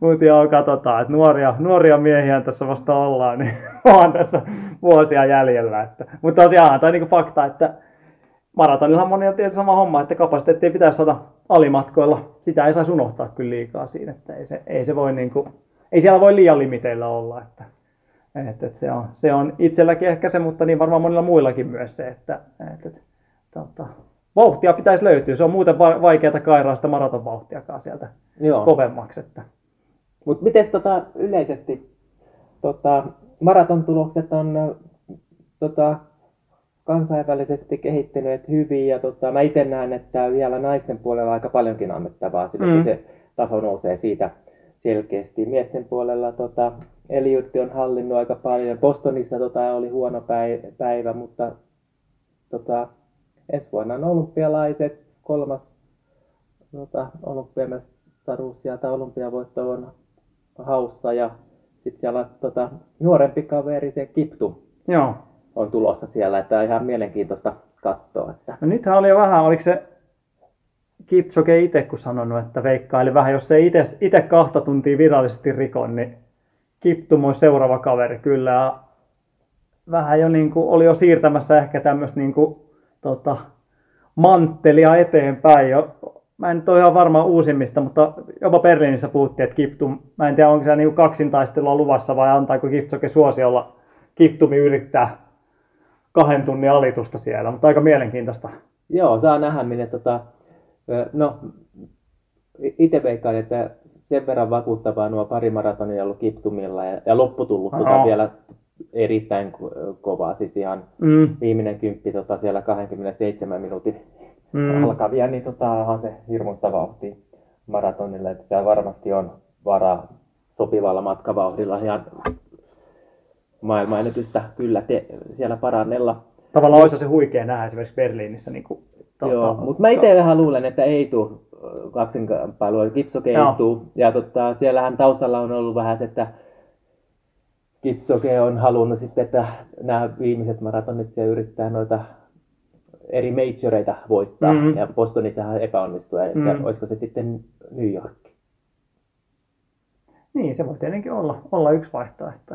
Mutta joo, katsotaan, että nuoria miehiä tässä vasta ollaan, niin vaan tässä vuosia jäljellä. Mutta tosiaan, tämä on niinku fakta, että maratonillahan moni on tietysti sama homma, että kapasiteettia pitäisi saada alimatkoilla. Sitä ei saisi unohtaa kyllä liikaa siinä, että ei se voi niinku, ei siellä voi liian limiteillä olla. Että se on itselläkin ehkä se, mutta niin varmaan monilla muillakin myös se, että vauhtia pitäisi löytyä. Se on muuten vaikeaa kairaa sitä maratonvauhtiakaan sieltä kovemmaksi. Mutta miten yleisesti maratontulokset on kansainvälisesti kehittyneet hyvin ja mä itse näen, että vielä naisten puolella aika paljonkin annettavaa, sillä se taso nousee siitä selkeästi. Miesten puolella Eliud on hallinnut aika paljon. Bostonissa oli huono päivä, mutta ensi vuonna on olympialaiset, 3. olympiamestaruus sieltä olympiavoitto on haussa ja sitten siellä on nuorempi kaveri se Kiptu. Joo. On tulossa siellä, että on ihan mielenkiintoista katsoa. Että no nythän oli vähän, oliko se Kipchoge itse kun sanonut, että veikkaili vähän, jos ei itse 2 tuntia virallisesti rikon, niin Kiptum on seuraava kaveri kyllä. Ja vähän jo niinku, oli jo siirtämässä ehkä tämmöistä niinku, manttelia eteenpäin jo. Mä en nyt ole ihan varmaan uusimmista, mutta jopa Berliinissä puhuttiin, että Kiptum, mä en tiedä onko se niinku kaksintaistelua luvassa vai antaako Kipchoge suosiolla Kiptumi yrittää 2 tunnin alitusta siellä, mutta aika mielenkiintoista. Joo, saa nähdä minne itse veikkaan, että sen verran vakuuttavaa nuo pari maratonia ollut Kiptumilla ja lopputullut vielä erittäin kovaa, siis ihan viimeinen kymppi siellä 27 minuutin alkavia, niin onhan se hirmuista vauhtia maratonille, että siellä varmasti on varaa sopivalla matkavauhdilla ihan maailmanennätystä kyllä siellä parannella. Tavallaan olisi se huikea nähdä esimerkiksi Berliinissä. Niin kuin, joo, mutta mä itse vähän luulen, että ei tule kaksinkamppailua, Kipchoge ei tule. Ja siellähän taustalla on ollut vähän se, että Kipchoge on halunnut sitten, että nämä viimeiset maratonit se yrittää noita eri majoreita voittaa. Mm-hmm. Ja Bostonissahan epäonnistui, että olisiko se sitten New York. Niin, se voi tietenkin olla yksi vaihtoehto.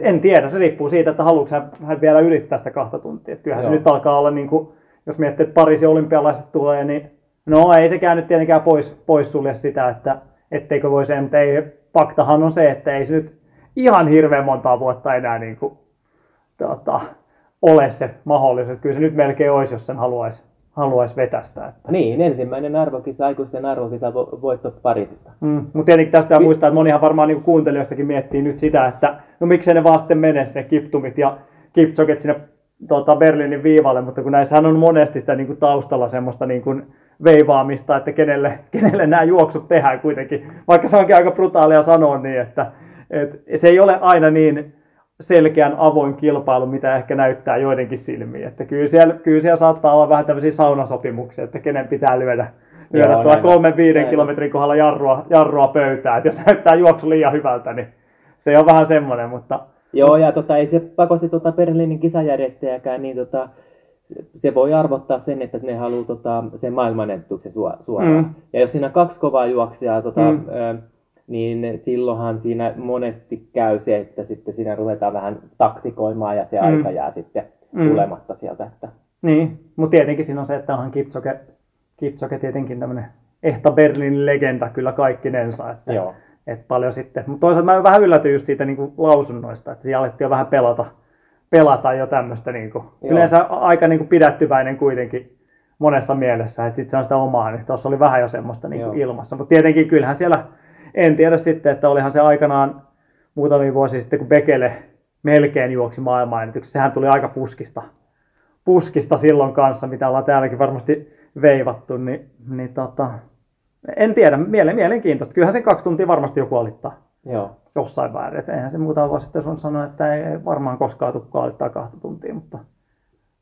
En tiedä, se riippuu siitä, että haluatko hän vielä ylittää sitä 2 tuntia. Et kyllähän se nyt alkaa olla, niin kuin, jos miettii, että Pariisin olympialaiset tulee, niin no ei sekään nyt tietenkään poissulje sitä, että etteikö voi sen, mutta ei, faktahan on se, että ei se nyt ihan hirveän montaa vuotta enää niin kuin, ole se mahdollisuus. Kyllä se nyt melkein olisi, jos sen haluaisi vetästä. Että. Niin, ensimmäinen arvokisa, aikuisten arvokisa voitto Pariisista. Mutta tietenkin tästä pitää muistaa, että monihan varmaan niin kuuntelijoistakin miettii nyt sitä, että no miksei ne vaan sitten mene sinne Kiptumit ja Kipchoget sinne Berliinin viivalle, mutta kun näissähän on monesti sitä niin kuin taustalla semmoista niin kuin veivaamista, että kenelle nämä juoksut tehdään kuitenkin, vaikka se onkin aika brutaalia sanoa niin, että se ei ole aina niin selkeän avoin kilpailu, mitä ehkä näyttää joidenkin silmiin. Että kyllä siellä saattaa olla vähän tämmöisiä saunasopimuksia, että kenen pitää lyödä tuolla 3-5 kilometrin kohdalla jarrua pöytään. Että jos näyttää juoksu liian hyvältä, niin se on vähän semmoinen, mutta joo, ja ei se pakosti Berliinin kisajärjestäjäkään, niin se voi arvottaa sen, että ne haluaa sen maailmanennätyksen suoraan. Ja jos siinä 2 kovaa juoksijaa, niin silloinhan siinä monesti käy se, että sitten siinä ruvetaan vähän taktikoimaan ja se aika jää sitten tulematta sieltä. Että. Niin, mutta tietenkin siinä on se, että onhan Kipchoge tietenkin tämmöinen ehta Berliinin legenda kyllä kaikkinensa. Että, joo. Et paljon sitten, mutta toisaalta mä vähän yllätyin just siitä niinku lausunnoista, että siellä alettiin jo vähän pelata jo tämmöistä niinku. Yleensä aika niinku pidättyväinen kuitenkin monessa mielessä, että sitten se on sitä omaa, niin tuossa oli vähän jo semmoista niinku ilmassa. Mutta tietenkin kyllähän siellä, en tiedä sitten, että olihan se aikanaan muutamia vuosia sitten, kun Bekele melkein juoksi maailmanennätyksen. Sehän tuli aika puskista silloin kanssa, mitä ollaan täälläkin varmasti veivattu, niin en tiedä, mielenkiintoista. Kyllähän sen 2 tuntia varmasti joku alittaa. Joo. Jossain väärin. Et eihän se muuta vaan sitten sun sanoa, että ei varmaan koskaan tule kaalittaa 2 tuntia, mutta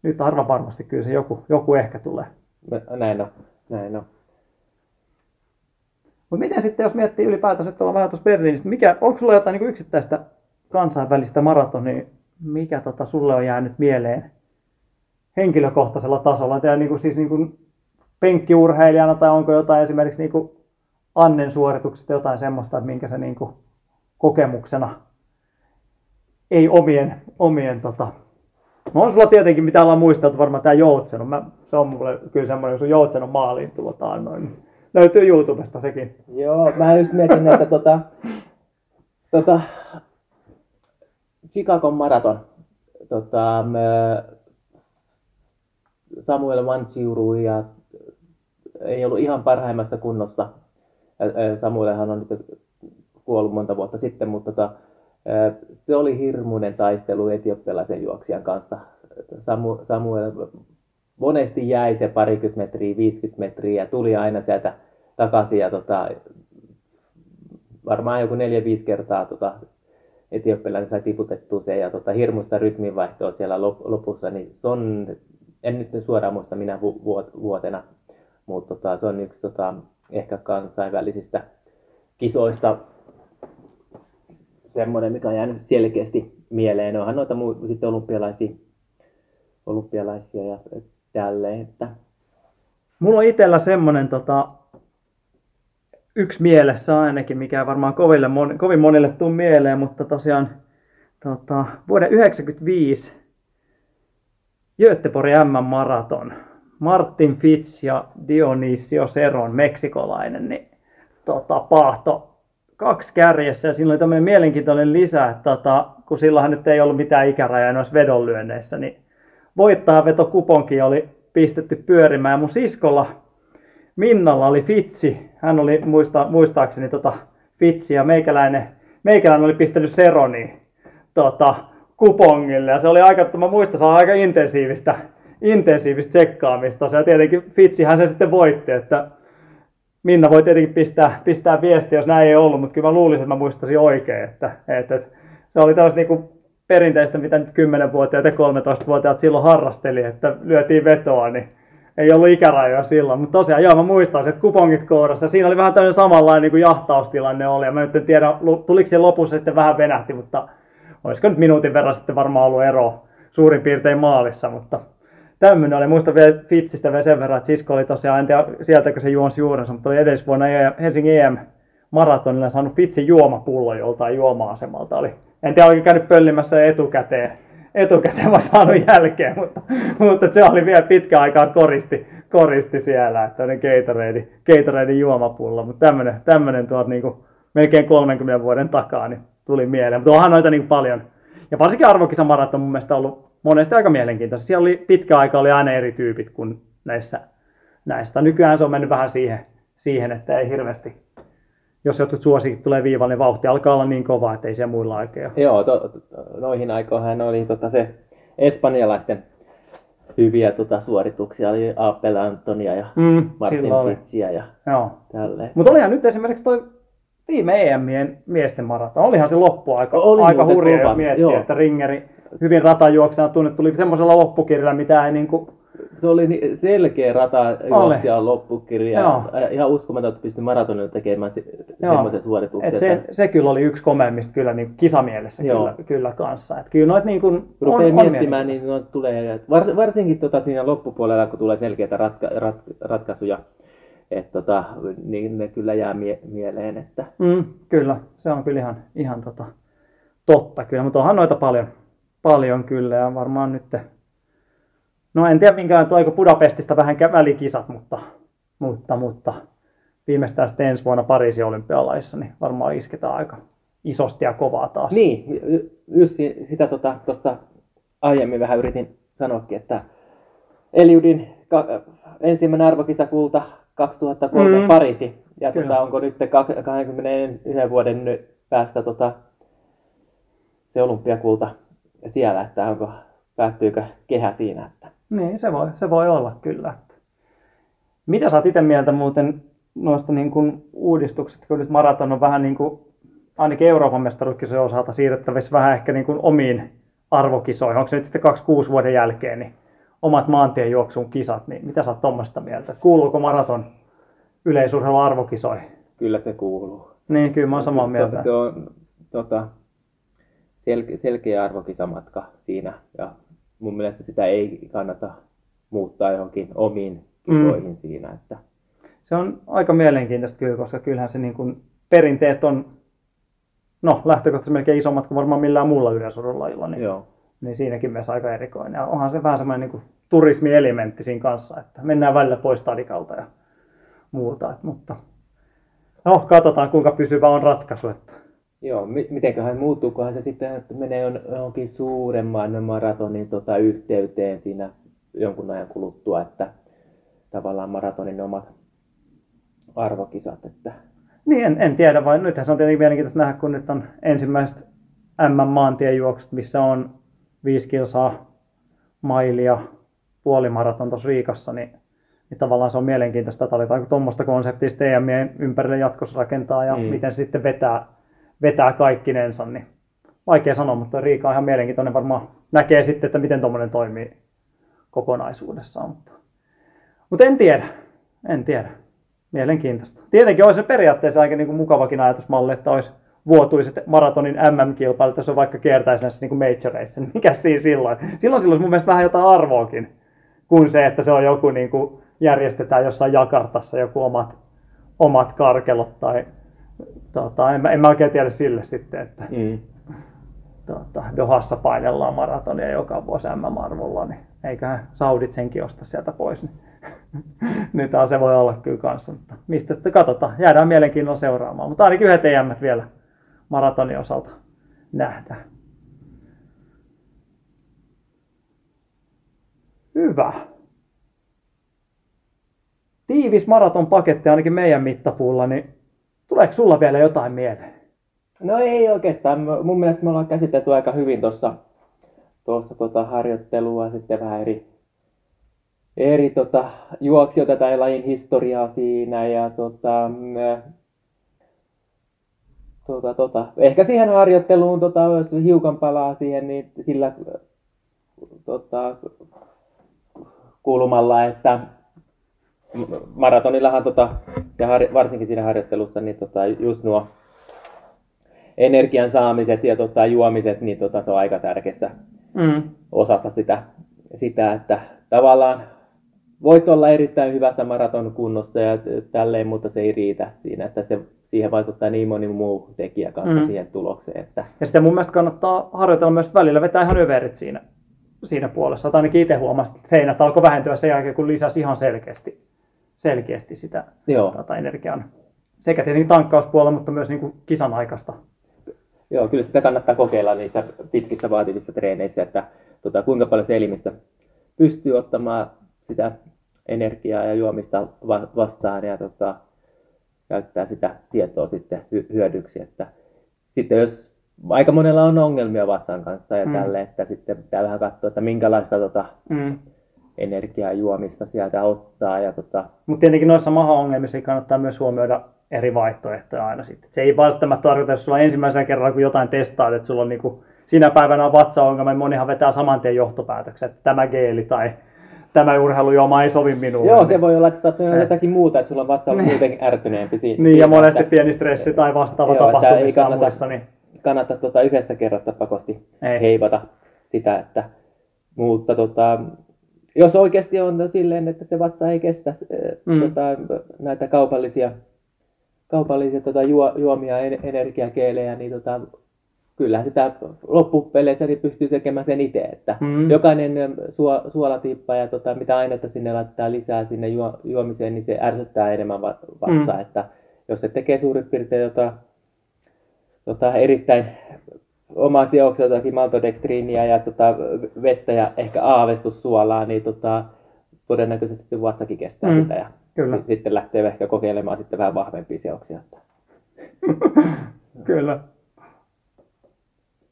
nyt harva varmasti kyllä se joku ehkä tulee. Näin on. Mutta miten sitten, jos miettii ylipäätänsä, että ollaan vähän tuossa Berliinistä, onko sulla jotain niin yksittäistä kansainvälistä maratonia, mikä sulle on jäänyt mieleen henkilökohtaisella tasolla? Teillä niin kuin, siis niin kuin penkkiurheilijana tai onko jotain esimerkiksi niin kuin Annen suorituksesta jotain semmoista, että minkä se niin kuin kokemuksena ei omien. No on sulla tietenkin, mitä ollaan muisteltu, varmaan tämä Joutsenon. Se on mulle kyllä semmoinen, kun Joutsenon maaliin tulotaan noin. Löytyy YouTubesta sekin. Joo, mä just mietin näitä Chicagon maraton. Samuel Wanttiuru ja ei ollut ihan parhaimmassa kunnossa. Samuelhan on nyt kuollut monta vuotta sitten, mutta se oli hirmuinen taistelu etiopialaisen juoksijan kanssa. Samuel monesti jäi se parikymmentä metriä, 50 metriä ja tuli aina sieltä takaisin. Ja varmaan joku 4-5 kertaa etiopialainen sai tiputettua sen ja hirmuista rytminvaihtoa siellä lopussa. Niin se on, en nyt suoraan muista minä vuotena, mutta se on yksi ehkä kansainvälisistä kisoista semmoinen, mikä on jäänyt selkeästi mieleen. Onhan noita sitten olympialaisia ja tälleen. Että. Mulla on itsellä semmoinen yksi mielessä ainakin, mikä varmaan kovin monille tuu mieleen, mutta tosiaan vuoden 1995 Göteborgin MM-maraton. Martin Fitch ja Dionisio Seron, meksikolainen, niin paahto 2 kärjessä ja siinä oli tämmöinen mielenkiintoinen lisä, että kun silloinhan nyt ei ollut mitään ikärajaa noissa vedonlyönneissä, niin voittajavetokuponki oli pistetty pyörimään ja mun siskolla Minnalla oli Fitchi, hän oli muistaakseni Fitchi ja meikäläinen oli pistänyt Seroni kupongille ja se oli aika intensiivistä tsekkaamista. Se tietenkin Fitchihän se sitten voitti, että Minna voi tietenkin pistää viestiä, jos näin ei ollut, mutta kyllä mä luulisin, että mä muistasin oikein. Että se oli tällaista niinku perinteistä, mitä nyt 10-vuotiaat ja 13-vuotiaat silloin harrasteli, että lyötiin vetoa, niin ei ollut ikärajoja silloin. Mutta tosiaan, joo, mä muistan, että kupongit kourassa. Siinä oli vähän tämmöinen samanlainen niinku jahtaustilanne oli. Ja mä nyt en tiedä, tuliko se lopussa sitten vähän venähti, mutta olisiko nyt minuutin verran sitten varmaan ollut ero suurin piirtein maalissa, mutta tämmöinen oli. Muistan vielä Fitsistä vielä sen verran, että sisko oli tosiaan, en tiedä sieltäkö se juonsi juurensa, mutta oli edellisvuonna Helsingin EM-maratonilla saanut Fitsin juomapullo joltain juoma-asemalta. En tiedä, oliko käynyt pöllimässä etukäteen vaan saanut jälkeen, mutta se oli vielä pitkän aikaa koristi siellä, että Gatorade juomapullo. Mutta tämmöinen niinku melkein 30 vuoden takaa niin tuli mieleen, mutta onhan noita niinku paljon. Ja varsinkin arvokisamaraton on mun mielestä ollut monesti aika mielenkiintoista. Siellä oli pitkä aika oli aina eri tyypit kuin näistä. Nykyään se on mennyt vähän siihen, että ei hirveästi, jos jotkut suosikit tulee viivalle, niin vauhti alkaa olla niin kovaa, ettei se muilla oikein. Joo, noihin aikoihin oli se espanjalaisten hyviä suorituksia, oli Abel Antonia ja Martin Fitchia ja tälleen. Mutta olihan nyt esimerkiksi toi viime EM:ien miesten maraton, olihan se loppu aika hurja, jos miettii, joo. Että Ringeri hyvin ratajuoksijana tunnettu, tuli semmoisella loppukirjalla, mitä ei niinku. Se oli selkeä ratajuoksija loppukirja. Joo. Ihan uskomaton, että pystyi maratonilla tekemään semmoisen suorituksen. Se kyllä oli yksi komeimmista kyllä niin kisamielessä kyllä kanssa. Et kyllä noit niin kuin rupeaa miettimään, niin noit tulee. Varsinkin siinä loppupuolella, kun tulee selkeitä ratkaisuja, että niin ne kyllä jää mieleen. Että. Kyllä, se on kyllä ihan totta kyllä, mutta onhan noita paljon kyllä ja varmaan nyt, no en tiedä minkälainen tuo, eikö Budapestista vähän välikisat, mutta viimeistään sitten ensi vuonna Pariisin olympialaisissa niin varmaan isketään aika isosti ja kovaa taas. Niin, just sitä tuossa aiemmin vähän yritin sanoakin, että Eliudin ensimmäinen arvokisakulta 2003 Pariisi ja onko nyt 21 vuoden päästä se olympiakulta siellä, että päättyykö kehä siinä. Että. Niin, se voi olla kyllä. Mitä sä oot itse mieltä muuten noista niin kun uudistuksista, kun nyt maraton on vähän niin kuin ainakin Euroopan mestaruuskisojen osalta siirrettävissä vähän ehkä niin kuin omiin arvokisoihin. Onko se nyt sitten 26 vuoden jälkeen niin omat maantiejuoksun kisat, niin mitä sä oot tuommoista mieltä? Kuuluuko maraton yleisurheilun arvokisoihin? Kyllä se kuuluu. Niin, kyllä mä oon samaa mieltä. Se on selkeä arvokisamatka siinä ja mun mielestä sitä ei kannata muuttaa johonkin omiin kisoihin siinä. Että se on aika mielenkiintoista kyllä, koska kyllähän se niin kuin perinteet on lähtökohtaisesti melkein isommat kuin varmaan millään muulla yleisurheilulajilla, niin siinäkin mielessä aika erikoinen. Ja onhan se vähän semmoinen niin kuin turismielementti siinä kanssa, että mennään välillä pois stadikalta ja muuta. Mutta katsotaan kuinka pysyvä on ratkaisu. Että joo, mitenköhän muuttuukohan se sitten, että menee johonkin suuremman maratonin yhteyteen siinä jonkun ajan kuluttua, että tavallaan maratonin omat arvokisat. Että niin, en tiedä, vaan nythän se on tietenkin mielenkiintoista nähdä, kun nyt on ensimmäiset M-maantiejuoksut, missä on 5 kilsaa, mailia, puolimaraton tuossa Riikassa, niin tavallaan se on mielenkiintoista, että aletaan tuommoista konseptista EM:ien ympärille jatkossa rakentaa ja miten se sitten vetää kaikkinensa, niin vaikea sanoa, mutta Riika on ihan mielenkiintoinen, varmaan näkee sitten, että miten tuommoinen toimii kokonaisuudessaan. Mutta en tiedä. Mielenkiintoista. Tietenkin olisi periaatteessa aika niinku mukavakin ajatusmalli, että olisi vuotuiset maratonin MM-kilpailut, jos on vaikka kiertäisi näissä niinku majoreissa, niin mikä siinä silloin? Silloin olisi mun mielestä vähän jotain arvoakin, kuin se, että se on joku niinku järjestetään jossain Jakartassa joku omat karkelot tai en mä oikein tiedä sille sitten, että Dohassa painellaan maratonia joka vuosi MM-arvolla, niin eiköhän saudit senkin osta sieltä pois. Niin. Nyt se voi olla kyllä kanssa, mutta mistä sitten katsotaan. Jäädään mielenkiinnolla seuraamaan, mutta ainakin yhdet EM:t vielä maratonin osalta nähdään. Hyvä. Tiivis maratonpaketti ainakin meidän mittapuulla, niin tuleeko sulla vielä jotain mieleen? No ei oikeastaan. Mun mielestä me ollaan käsitelty aika hyvin tuossa harjoittelua, sitten vähän eri juoksijoita tai lajin historiaa siinä ja ehkä siihen harjoitteluun jos hiukan palaa siihen, niin sillä kulmalla, että maratonillahan ja varsinkin siinä harjoittelussa niin just nuo energian saamiset ja juomiset, niin se on aika tärkeässä osassa sitä, että tavallaan voit olla erittäin hyvässä maratonkunnossa ja tälleen, mutta se ei riitä siinä, että siihen vaikuttaa niin moni muu tekijä kanssa siihen tulokseen. Että ja sitten mun mielestä kannattaa harjoitella myös välillä, vetää ihan överit siinä puolessa. Tai ainakin itse huomasin, että seinät alkoi vähentyä sen jälkeen, kun lisäsi ihan selkeästi sitä energian. Sekä tietenkin tankkauspuolella, mutta myös niin kuin kisan aikaista. Joo, kyllä sitä kannattaa kokeilla niissä pitkissä vaativissa treeneissä, että kuinka paljon se elimistö pystyy ottamaan sitä energiaa ja juomista vastaan ja käyttää sitä tietoa sitten hyödyksi. Että sitten jos aika monella on ongelmia vatsan kanssa ja tälle, että sitten pitää vähän katsoa, että minkälaista energiaa juomista sieltä ottaa. Mutta tietenkin noissa maha-ongelmissa kannattaa myös huomioida eri vaihtoehtoja aina sitten. Se ei välttämättä tarkoita, jos sulla ensimmäisellä kerralla kun jotain testaat, että sulla on niinku siinä päivänä on vatsaongelma, niin monihan vetää saman tien johtopäätöksen, että tämä geeli tai tämä urheilujuoma ei sovi minulle. Joo, se voi olla, että on jotakin muuta, että sulla on vatsa ollut muutenkin ärtyneempi. Niin, ja monesti pieni stressi tai vastaava tapahtumissa ja muissa. Niin kannattaa yhdestä kerrasta pakosti heivata sitä, että mutta jos oikeasti on silleen, että se vatsa ei kestä näitä kaupallisia juomia, energiakeelejä, niin kyllähän sitä loppupeleissä niin pystyy tekemään sen itse, että jokainen suolatiippa ja mitä ainetta sinne laittaa lisää sinne juomiseen, niin se ärsyttää enemmän vatsaa, että jos se tekee suurin piirtein erittäin omaa seoksia jotakin maltodextriiniä ja vettä ja ehkä aavestussuolaa, niin todennäköisesti vatsakin kestää sitä ja sitten lähtee ehkä kokeilemaan sitten vähän vahvempia seoksia. Kyllä.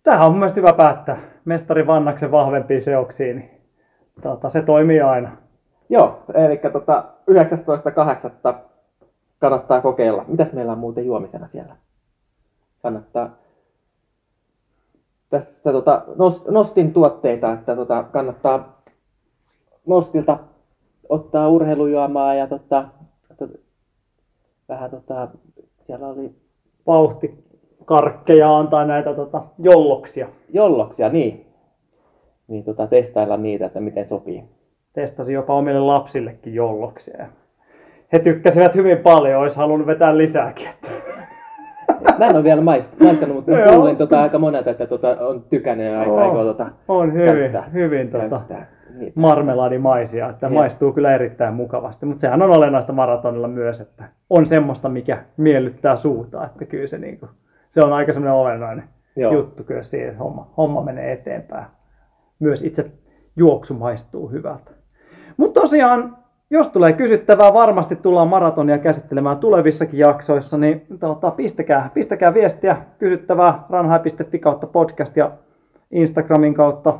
Tähän on mun mielestä hyvä päättää. Mestari Vannaksen vahvempiin seoksiin, niin se toimii aina. Joo, eli 19.8. kannattaa kokeilla. Mitäs meillä on muuten juomisena siellä? kannattaa. Tässä nostin tuotteita, että kannattaa nostilta ottaa urheilujuomaa ja vähän siellä oli vauhtikarkkeja antaa näitä jolloksia. Jolloksia, niin. Niin testailla niitä, että miten sopii. Testasin jopa omille lapsillekin jolloksia. He tykkäsivät hyvin paljon, olisi halunnut vetää lisääkin. Mä en ole vielä maistanut, mutta mä kuulin aika monelta, että on tykännyt ja aikoo on hyvin marmeladimaisia, että maistuu kyllä erittäin mukavasti. Mutta sehän on olennaista maratonilla myös, että on semmoista, mikä miellyttää suuta, että kyllä se, niinku, se on aika semmoinen olennainen juttu kyllä siihen, että homma menee eteenpäin. Myös itse juoksu maistuu hyvältä. Mutta tosiaan, jos tulee kysyttävää, varmasti tullaan maratonia käsittelemään tulevissakin jaksoissa, niin pistäkää viestiä kysyttävää ronhigh.fi/podcast ja Instagramin kautta.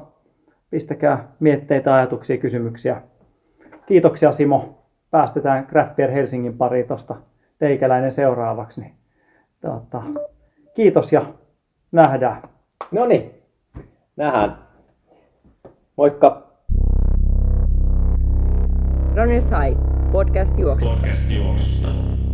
Pistäkää mietteitä, ajatuksia, kysymyksiä. Kiitoksia Simo. Päästetään Craft Beer Helsingin pariin tuosta teikäläinen seuraavaksi. Niin, kiitos ja nähdään. No niin, nähdään. Moikka. Ron's High, podcast juoksusta.